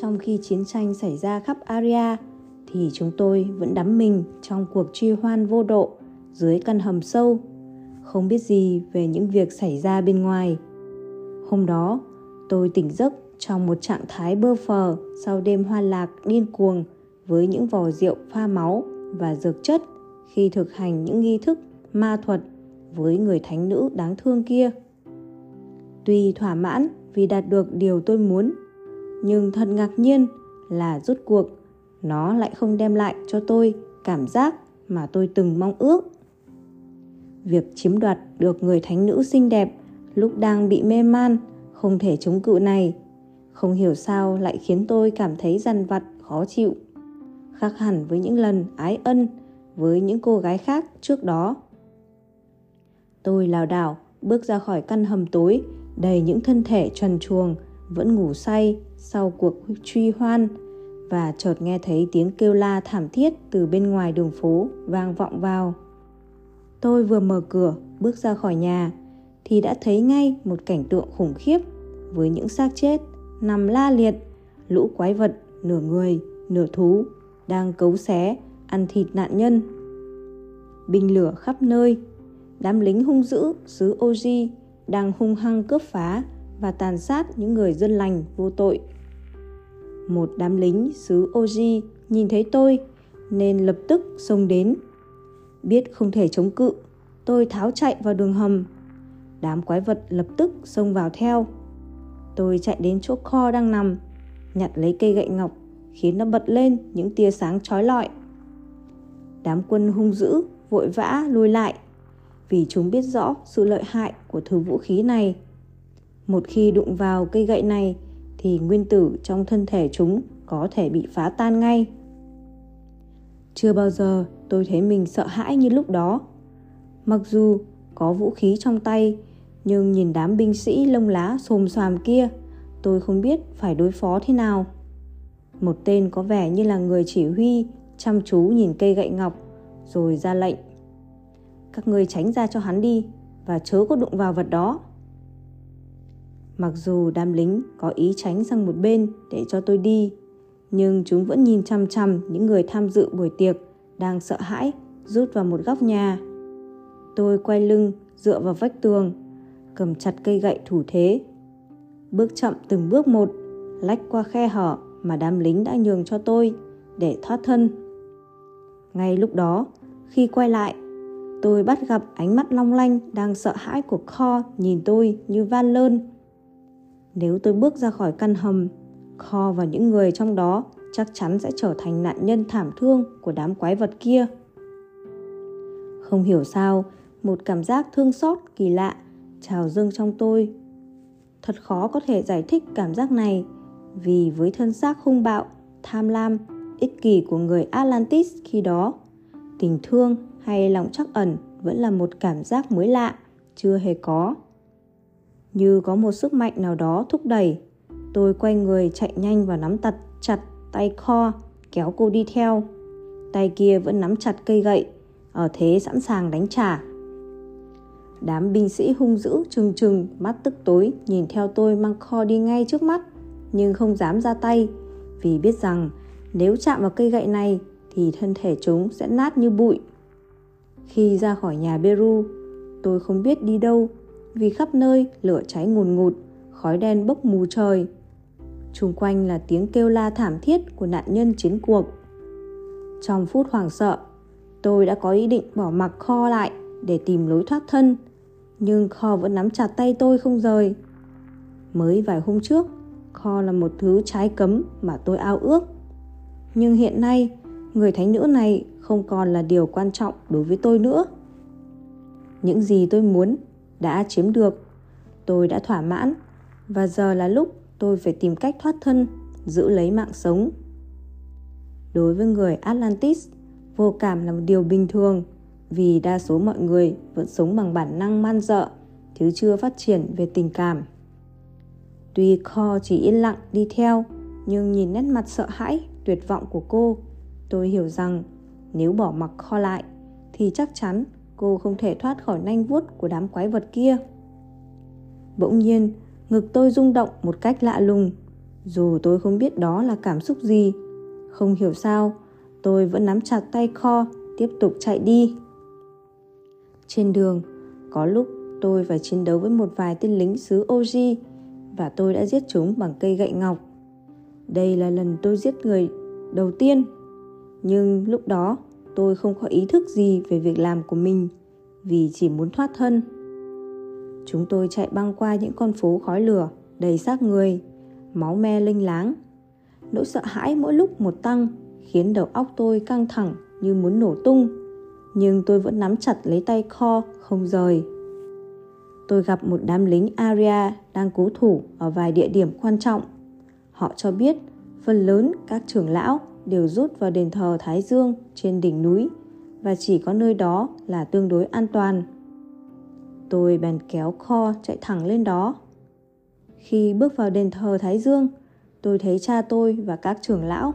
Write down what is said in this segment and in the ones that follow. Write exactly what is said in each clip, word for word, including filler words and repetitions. trong khi chiến tranh xảy ra khắp Arya, thì chúng tôi vẫn đắm mình trong cuộc truy hoan vô độ dưới căn hầm sâu, không biết gì về những việc xảy ra bên ngoài. Hôm đó, tôi tỉnh giấc trong một trạng thái bơ phờ sau đêm hoa lạc điên cuồng với những vò rượu pha máu và dược chất khi thực hành những nghi thức ma thuật với người thánh nữ đáng thương kia. Tuy thỏa mãn vì đạt được điều tôi muốn, nhưng thật ngạc nhiên là rốt cuộc nó lại không đem lại cho tôi cảm giác mà tôi từng mong ước. Việc chiếm đoạt được người thánh nữ xinh đẹp lúc đang bị mê man không thể chống cự này không hiểu sao lại khiến tôi cảm thấy dằn vặt khó chịu, khác hẳn với những lần ái ân với những cô gái khác trước đó. Tôi lảo đảo bước ra khỏi căn hầm tối đầy những thân thể trần truồng vẫn ngủ say sau cuộc truy hoan và chợt nghe thấy tiếng kêu la thảm thiết từ bên ngoài đường phố vang vọng vào. Tôi vừa mở cửa bước ra khỏi nhà thì đã thấy ngay một cảnh tượng khủng khiếp với những xác chết nằm la liệt, lũ quái vật nửa người nửa thú đang cấu xé ăn thịt nạn nhân. Bình lửa khắp nơi, đám lính hung dữ xứ Oji đang hung hăng cướp phá và tàn sát những người dân lành vô tội. Một đám lính xứ Oji nhìn thấy tôi nên lập tức xông đến. Biết không thể chống cự, tôi tháo chạy vào đường hầm. Đám quái vật lập tức xông vào theo. Tôi chạy đến chỗ Kho đang nằm, nhặt lấy cây gậy ngọc khiến nó bật lên những tia sáng chói lọi. Đám quân hung dữ vội vã lùi lại vì chúng biết rõ sự lợi hại của thứ vũ khí này. Một khi đụng vào cây gậy này thì nguyên tử trong thân thể chúng có thể bị phá tan ngay. Chưa bao giờ tôi thấy mình sợ hãi như lúc đó. Mặc dù có vũ khí trong tay, nhưng nhìn đám binh sĩ lông lá xồm xoàm kia, tôi không biết phải đối phó thế nào. Một tên có vẻ như là người chỉ huy chăm chú nhìn cây gậy ngọc rồi ra lệnh: "Các người tránh ra cho hắn đi và chớ có đụng vào vật đó." Mặc dù đám lính có ý tránh sang một bên để cho tôi đi, nhưng chúng vẫn nhìn chằm chằm những người tham dự buổi tiệc đang sợ hãi rút vào một góc nhà. Tôi quay lưng dựa vào vách tường, cầm chặt cây gậy thủ thế, bước chậm từng bước một, lách qua khe hở mà đám lính đã nhường cho tôi để thoát thân. Ngay lúc đó, khi quay lại, tôi bắt gặp ánh mắt long lanh đang sợ hãi của Kho nhìn tôi như van lơn. Nếu tôi bước ra khỏi căn hầm, Kho và những người trong đó chắc chắn sẽ trở thành nạn nhân thảm thương của đám quái vật kia. Không hiểu sao, một cảm giác thương xót kỳ lạ trào dâng trong tôi. Thật khó có thể giải thích cảm giác này, vì với thân xác hung bạo, tham lam, ích kỷ của người Atlantis khi đó, tình thương hay lòng trắc ẩn vẫn là một cảm giác mới lạ, chưa hề có. Như có một sức mạnh nào đó thúc đẩy, tôi quay người chạy nhanh và nắm tật chặt tay Kho, kéo cô đi theo. Tay kia vẫn nắm chặt cây gậy, ở thế sẵn sàng đánh trả. Đám binh sĩ hung dữ trừng trừng mắt tức tối nhìn theo tôi mang Kho đi ngay trước mắt, nhưng không dám ra tay vì biết rằng nếu chạm vào cây gậy này thì thân thể chúng sẽ nát như bụi. Khi ra khỏi nhà Beru, tôi không biết đi đâu vì khắp nơi lửa cháy ngùn ngụt, khói đen bốc mù trời. Xung quanh là tiếng kêu la thảm thiết của nạn nhân chiến cuộc. Trong phút hoảng sợ, tôi đã có ý định bỏ mặc Kho lại để tìm lối thoát thân, nhưng Kho vẫn nắm chặt tay tôi không rời. Mới vài hôm trước, Kho là một thứ trái cấm mà tôi ao ước, nhưng hiện nay người thánh nữ này không còn là điều quan trọng đối với tôi nữa. Những gì tôi muốn đã chiếm được, tôi đã thỏa mãn, và giờ là lúc tôi phải tìm cách thoát thân, giữ lấy mạng sống. Đối với người Atlantis, vô cảm là một điều bình thường, vì đa số mọi người vẫn sống bằng bản năng man dợ, chứ chưa phát triển về tình cảm. Tuy Kho chỉ yên lặng đi theo, nhưng nhìn nét mặt sợ hãi, tuyệt vọng của cô, tôi hiểu rằng nếu bỏ mặc Kho lại thì chắc chắn cô không thể thoát khỏi nanh vuốt của đám quái vật kia. Bỗng nhiên, ngực tôi rung động một cách lạ lùng Dù tôi không biết đó là cảm xúc gì, không hiểu sao tôi vẫn nắm chặt tay Kho, tiếp tục chạy đi. Trên đường, có lúc tôi phải chiến đấu với một vài tên lính xứ Oji, và tôi đã giết chúng bằng cây gậy ngọc. Đây là lần tôi giết người đầu tiên. Nhưng lúc đó tôi không có ý thức gì về việc làm của mình, vì chỉ muốn thoát thân. Chúng tôi chạy băng qua những con phố khói lửa, đầy xác người, máu me lênh láng. Nỗi sợ hãi mỗi lúc một tăng, khiến đầu óc tôi căng thẳng như muốn nổ tung. Nhưng tôi vẫn nắm chặt lấy tay Kho không rời. Tôi gặp một đám lính Arya đang cố thủ ở vài địa điểm quan trọng. Họ cho biết phần lớn các trưởng lão đều rút vào đền thờ Thái Dương trên đỉnh núi, và chỉ có nơi đó là tương đối an toàn. Tôi bèn kéo Kho chạy thẳng lên đó. Khi bước vào đền thờ Thái Dương, tôi thấy cha tôi và các trưởng lão.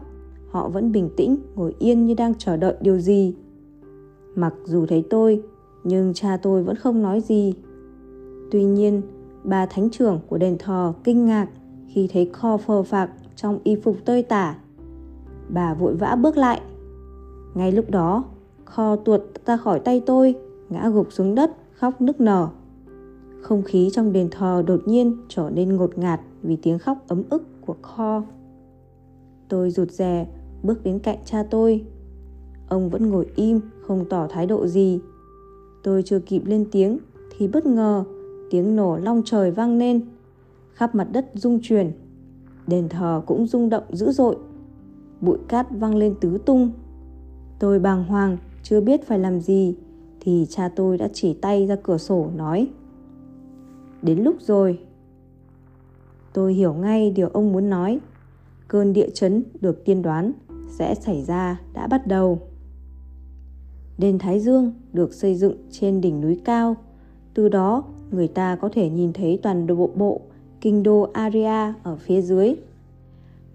Họ vẫn bình tĩnh ngồi yên như đang chờ đợi điều gì. Mặc dù thấy tôi, nhưng cha tôi vẫn không nói gì. Tuy nhiên, bà thánh trưởng của đền thờ kinh ngạc khi thấy Kho phờ phạc trong y phục tơi tả. Bà vội vã bước lại. Ngay lúc đó, Kho tuột ra khỏi tay tôi, ngã gục xuống đất, khóc nức nở. Không khí trong đền thờ đột nhiên trở nên ngột ngạt vì tiếng khóc ấm ức của Kho. Tôi rụt rè bước đến cạnh cha tôi. Ông vẫn ngồi im, không tỏ thái độ gì. Tôi chưa kịp lên tiếng thì bất ngờ tiếng nổ long trời vang lên. Khắp mặt đất rung chuyển, đền thờ cũng rung động dữ dội. Bụi cát văng lên tứ tung. Tôi bàng hoàng chưa biết phải làm gì thì cha tôi đã chỉ tay ra cửa sổ nói: "Đến lúc rồi." Tôi hiểu ngay điều ông muốn nói. Cơn địa chấn được tiên đoán sẽ xảy ra đã bắt đầu. Đền Thái Dương được xây dựng trên đỉnh núi cao. Từ đó người ta có thể nhìn thấy toàn bộ bộ kinh đô Arya ở phía dưới.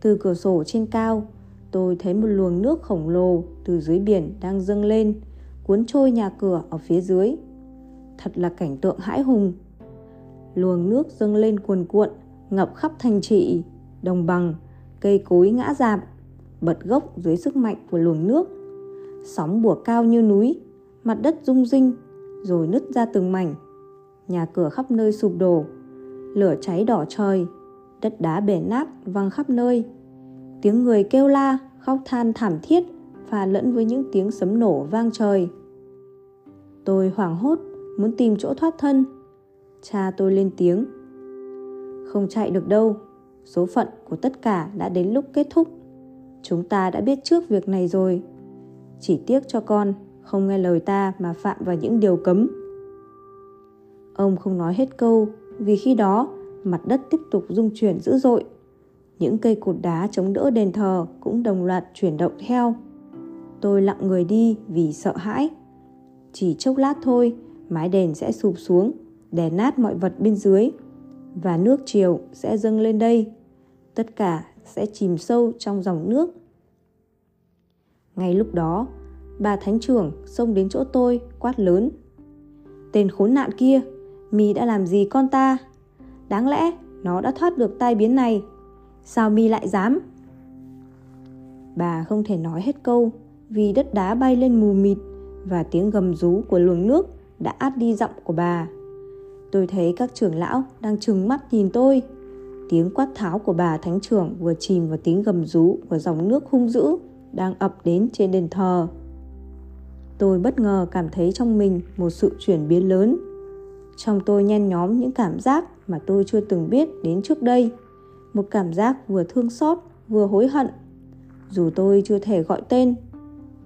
Từ cửa sổ trên cao, tôi thấy một luồng nước khổng lồ từ dưới biển đang dâng lên, cuốn trôi nhà cửa ở phía dưới. Thật là cảnh tượng hãi hùng. Luồng nước dâng lên cuồn cuộn, ngập khắp thành trì, đồng bằng, cây cối ngã rạp, bật gốc dưới sức mạnh của luồng nước. Sóng bủa cao như núi, mặt đất rung rinh, rồi nứt ra từng mảnh. Nhà cửa khắp nơi sụp đổ, lửa cháy đỏ trời, đất đá bể nát văng khắp nơi. Tiếng người kêu la, khóc than thảm thiết, pha lẫn với những tiếng sấm nổ vang trời. Tôi hoảng hốt, muốn tìm chỗ thoát thân. Cha tôi lên tiếng: "Không chạy được đâu. Số phận của tất cả đã đến lúc kết thúc. Chúng ta đã biết trước việc này rồi. Chỉ tiếc cho con không nghe lời ta mà phạm vào những điều cấm." Ông không nói hết câu, vì khi đó mặt đất tiếp tục rung chuyển dữ dội. Những cây cột đá chống đỡ đền thờ cũng đồng loạt chuyển động theo. Tôi lặng người đi vì sợ hãi. Chỉ chốc lát thôi, mái đền sẽ sụp xuống, đè nát mọi vật bên dưới, và nước triều sẽ dâng lên đây. Tất cả sẽ chìm sâu trong dòng nước. Ngay lúc đó, bà thánh trưởng xông đến chỗ tôi, quát lớn: "Tên khốn nạn kia, mi đã làm gì con ta? Đáng lẽ nó đã thoát được tai biến này. Sao mi lại dám?" Bà không thể nói hết câu vì đất đá bay lên mù mịt, và tiếng gầm rú của luồng nước đã át đi giọng của bà. Tôi thấy các trưởng lão đang trừng mắt nhìn tôi. Tiếng quát tháo của bà thánh trưởng vừa chìm vào tiếng gầm rú của dòng nước hung dữ đang ập đến trên đền thờ. Tôi bất ngờ cảm thấy trong mình một sự chuyển biến lớn. Trong tôi nhen nhóm những cảm giác mà tôi chưa từng biết đến trước đây. Một cảm giác vừa thương xót vừa hối hận. Dù tôi chưa thể gọi tên,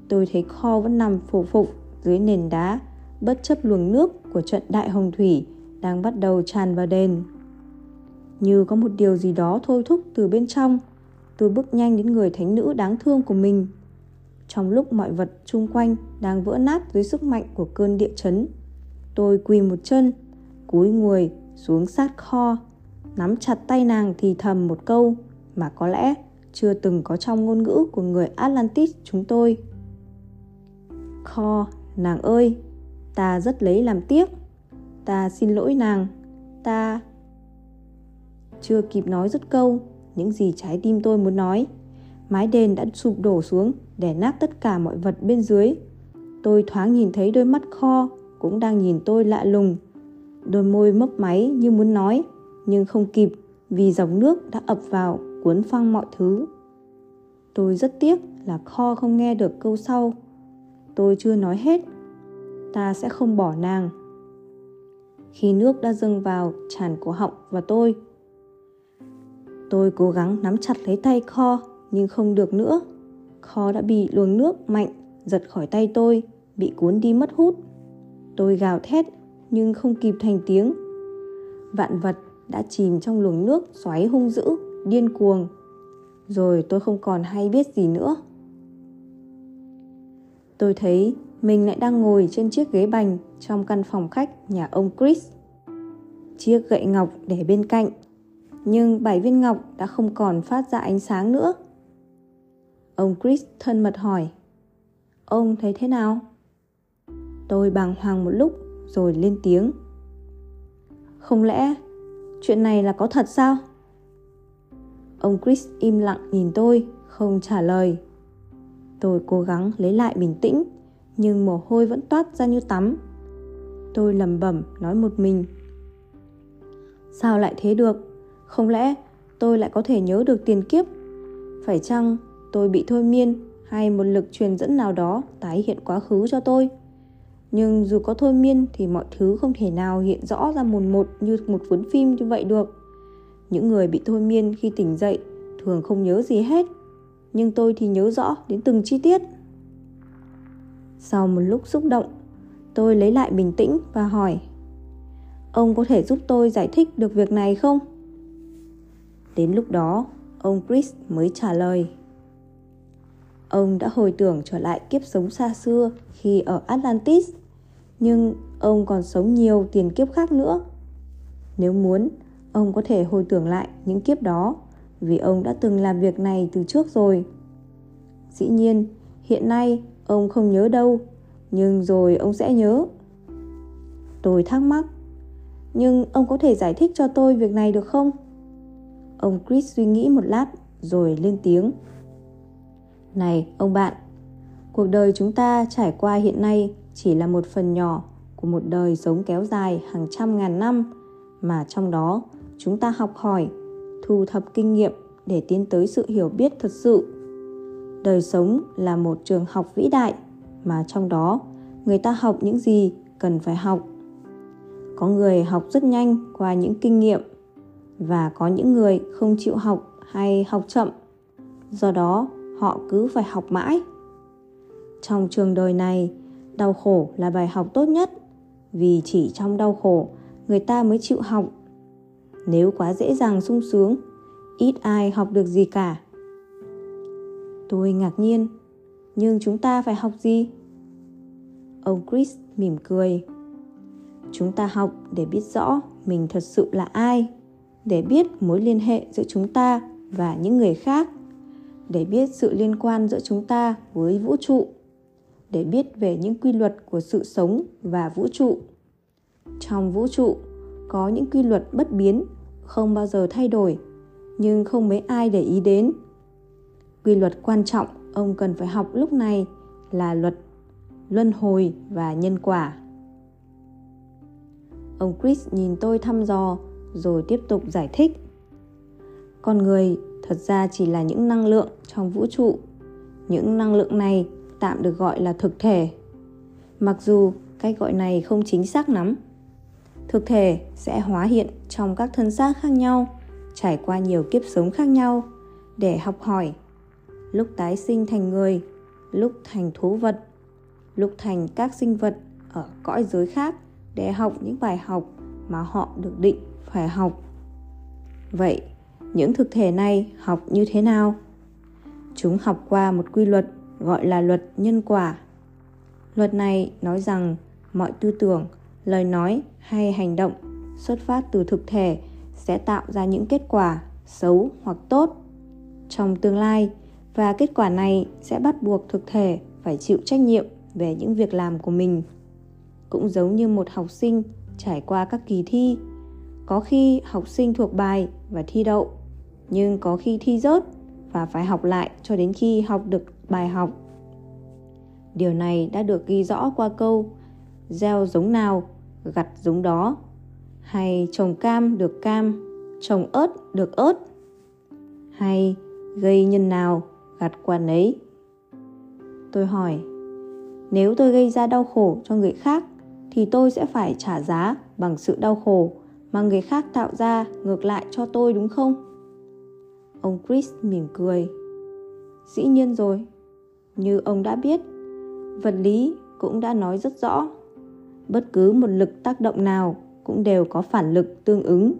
tôi thấy Kho vẫn nằm phủ phục dưới nền đá, bất chấp luồng nước của trận đại hồng thủy đang bắt đầu tràn vào đền. Như có một điều gì đó thôi thúc từ bên trong, tôi bước nhanh đến người thánh nữ đáng thương của mình. Trong lúc mọi vật xung quanh đang vỡ nát dưới sức mạnh của cơn địa chấn, tôi quỳ một chân, cúi người xuống sát Kho, nắm chặt tay nàng thì thầm một câu mà có lẽ chưa từng có trong ngôn ngữ của người Atlantis chúng tôi: "Kho, nàng ơi, ta rất lấy làm tiếc. Ta xin lỗi nàng, ta..." Chưa kịp nói dứt câu những gì trái tim tôi muốn nói. Mái đền đã sụp đổ xuống, đè nát tất cả mọi vật bên dưới. Tôi thoáng nhìn thấy đôi mắt Kho cũng đang nhìn tôi lạ lùng. Đôi môi mấp máy như muốn nói, nhưng không kịp vì dòng nước đã ập vào cuốn phăng mọi thứ. Tôi rất tiếc là Kho không nghe được câu sau. Tôi chưa nói hết. Ta sẽ không bỏ nàng. Khi nước đã dâng vào tràn cổ họng và tôi. Tôi cố gắng nắm chặt lấy tay Kho nhưng không được nữa. Kho đã bị luồng nước mạnh giật khỏi tay tôi, bị cuốn đi mất hút. Tôi gào thét nhưng không kịp thành tiếng. Vạn vật đã chìm trong luồng nước xoáy hung dữ, điên cuồng. Rồi tôi không còn hay biết gì nữa. Tôi thấy mình lại đang ngồi trên chiếc ghế bành trong căn phòng khách nhà ông Chris. Chiếc gậy ngọc để bên cạnh, nhưng bảy viên ngọc đã không còn phát ra ánh sáng nữa. Ông Chris thân mật hỏi, ông thấy thế nào? Tôi bàng hoàng một lúc rồi lên tiếng. Không lẽ chuyện này là có thật sao? Ông Chris im lặng nhìn tôi, không trả lời. Tôi cố gắng lấy lại bình tĩnh, nhưng mồ hôi vẫn toát ra như tắm. Tôi lẩm bẩm nói một mình. Sao lại thế được? Không lẽ tôi lại có thể nhớ được tiền kiếp? Phải chăng tôi bị thôi miên hay một lực truyền dẫn nào đó tái hiện quá khứ cho tôi? Nhưng dù có thôi miên thì mọi thứ không thể nào hiện rõ ra mồn một như một cuốn phim như vậy được. Những người bị thôi miên khi tỉnh dậy thường không nhớ gì hết, nhưng tôi thì nhớ rõ đến từng chi tiết. Sau một lúc xúc động, tôi lấy lại bình tĩnh và hỏi, ông có thể giúp tôi giải thích được việc này không? Đến lúc đó, ông Chris mới trả lời. Ông đã hồi tưởng trở lại kiếp sống xa xưa khi ở Atlantis, nhưng ông còn sống nhiều tiền kiếp khác nữa. Nếu muốn, ông có thể hồi tưởng lại những kiếp đó, vì ông đã từng làm việc này từ trước rồi. Dĩ nhiên, hiện nay ông không nhớ đâu, nhưng rồi ông sẽ nhớ. Tôi thắc mắc, nhưng ông có thể giải thích cho tôi việc này được không? Ông Chris suy nghĩ một lát rồi lên tiếng. Này ông bạn, cuộc đời chúng ta trải qua hiện nay chỉ là một phần nhỏ của một đời sống kéo dài hàng trăm ngàn năm, mà trong đó chúng ta học hỏi, thu thập kinh nghiệm để tiến tới sự hiểu biết thật sự. Đời sống là một trường học vĩ đại, mà trong đó người ta học những gì cần phải học. Có người học rất nhanh qua những kinh nghiệm, và có những người không chịu học hay học chậm, do đó họ cứ phải học mãi. Trong trường đời này, đau khổ là bài học tốt nhất, vì chỉ trong đau khổ người ta mới chịu học. Nếu quá dễ dàng sung sướng, ít ai học được gì cả. Tôi ngạc nhiên, nhưng chúng ta phải học gì? Ông Chris mỉm cười. Chúng ta học để biết rõ mình thật sự là ai, để biết mối liên hệ giữa chúng ta và những người khác, để biết sự liên quan giữa chúng ta với vũ trụ, để biết về những quy luật của sự sống và vũ trụ. Trong vũ trụ có những quy luật bất biến, không bao giờ thay đổi, nhưng không mấy ai để ý đến. Quy luật quan trọng ông cần phải học lúc này là luật luân hồi và nhân quả. Ông Chris nhìn tôi thăm dò rồi tiếp tục giải thích. Con người thật ra chỉ là những năng lượng trong vũ trụ. Những năng lượng này tạm được gọi là thực thể. Mặc dù cách gọi này không chính xác lắm. Thực thể sẽ hóa hiện trong các thân xác khác nhau, trải qua nhiều kiếp sống khác nhau để học hỏi. Lúc tái sinh thành người, lúc thành thú vật, lúc thành các sinh vật ở cõi giới khác để học những bài học mà họ được định phải học. Vậy, những thực thể này học như thế nào? Chúng học qua một quy luật gọi là luật nhân quả. Luật này nói rằng mọi tư tưởng, lời nói hay hành động xuất phát từ thực thể sẽ tạo ra những kết quả xấu hoặc tốt trong tương lai, và kết quả này sẽ bắt buộc thực thể phải chịu trách nhiệm về những việc làm của mình. Cũng giống như một học sinh trải qua các kỳ thi. Có khi học sinh thuộc bài và thi đậu, nhưng có khi thi rớt và phải học lại cho đến khi học được bài học. Điều này đã được ghi rõ qua câu gieo giống nào, gặt giống đó, hay trồng cam được cam, trồng ớt được ớt, hay gây nhân nào, gặt quả nấy. Tôi hỏi, nếu tôi gây ra đau khổ cho người khác thì tôi sẽ phải trả giá bằng sự đau khổ mà người khác tạo ra ngược lại cho tôi, đúng không? Ông Chris mỉm cười. Dĩ nhiên rồi, như ông đã biết, vật lý cũng đã nói rất rõ. Bất cứ một lực tác động nào cũng đều có phản lực tương ứng.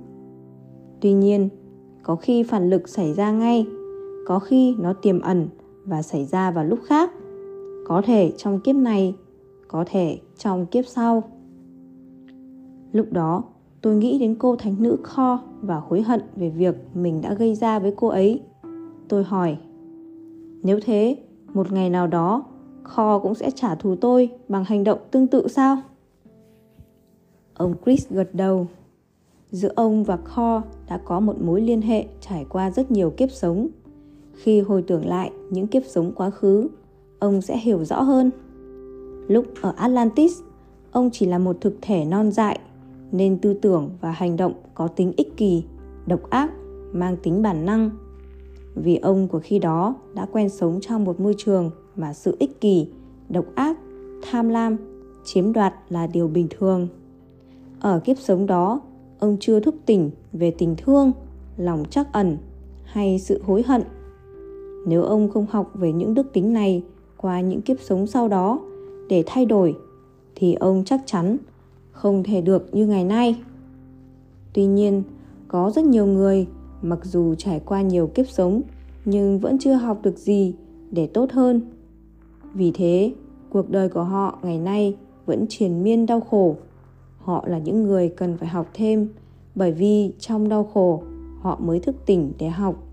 Tuy nhiên, có khi phản lực xảy ra ngay, có khi nó tiềm ẩn và xảy ra vào lúc khác, có thể trong kiếp này, có thể trong kiếp sau. Lúc đó, tôi nghĩ đến cô thánh nữ Kho và hối hận về việc mình đã gây ra với cô ấy. Tôi hỏi, nếu thế, một ngày nào đó, Kho cũng sẽ trả thù tôi bằng hành động tương tự sao? Ông Chris gật đầu. Giữa ông và Kho đã có một mối liên hệ trải qua rất nhiều kiếp sống. Khi hồi tưởng lại những kiếp sống quá khứ, ông sẽ hiểu rõ hơn. Lúc ở Atlantis, ông chỉ là một thực thể non dại, nên tư tưởng và hành động có tính ích kỷ, độc ác, mang tính bản năng. Vì ông của khi đó đã quen sống trong một môi trường mà sự ích kỷ, độc ác, tham lam, chiếm đoạt là điều bình thường. Ở kiếp sống đó, ông chưa thức tỉnh về tình thương, lòng trắc ẩn hay sự hối hận. Nếu ông không học về những đức tính này qua những kiếp sống sau đó để thay đổi, thì ông chắc chắn không thể được như ngày nay. Tuy nhiên, có rất nhiều người mặc dù trải qua nhiều kiếp sống nhưng vẫn chưa học được gì để tốt hơn. Vì thế, cuộc đời của họ ngày nay vẫn triền miên đau khổ. Họ là những người cần phải học thêm, bởi vì trong đau khổ họ mới thức tỉnh để học.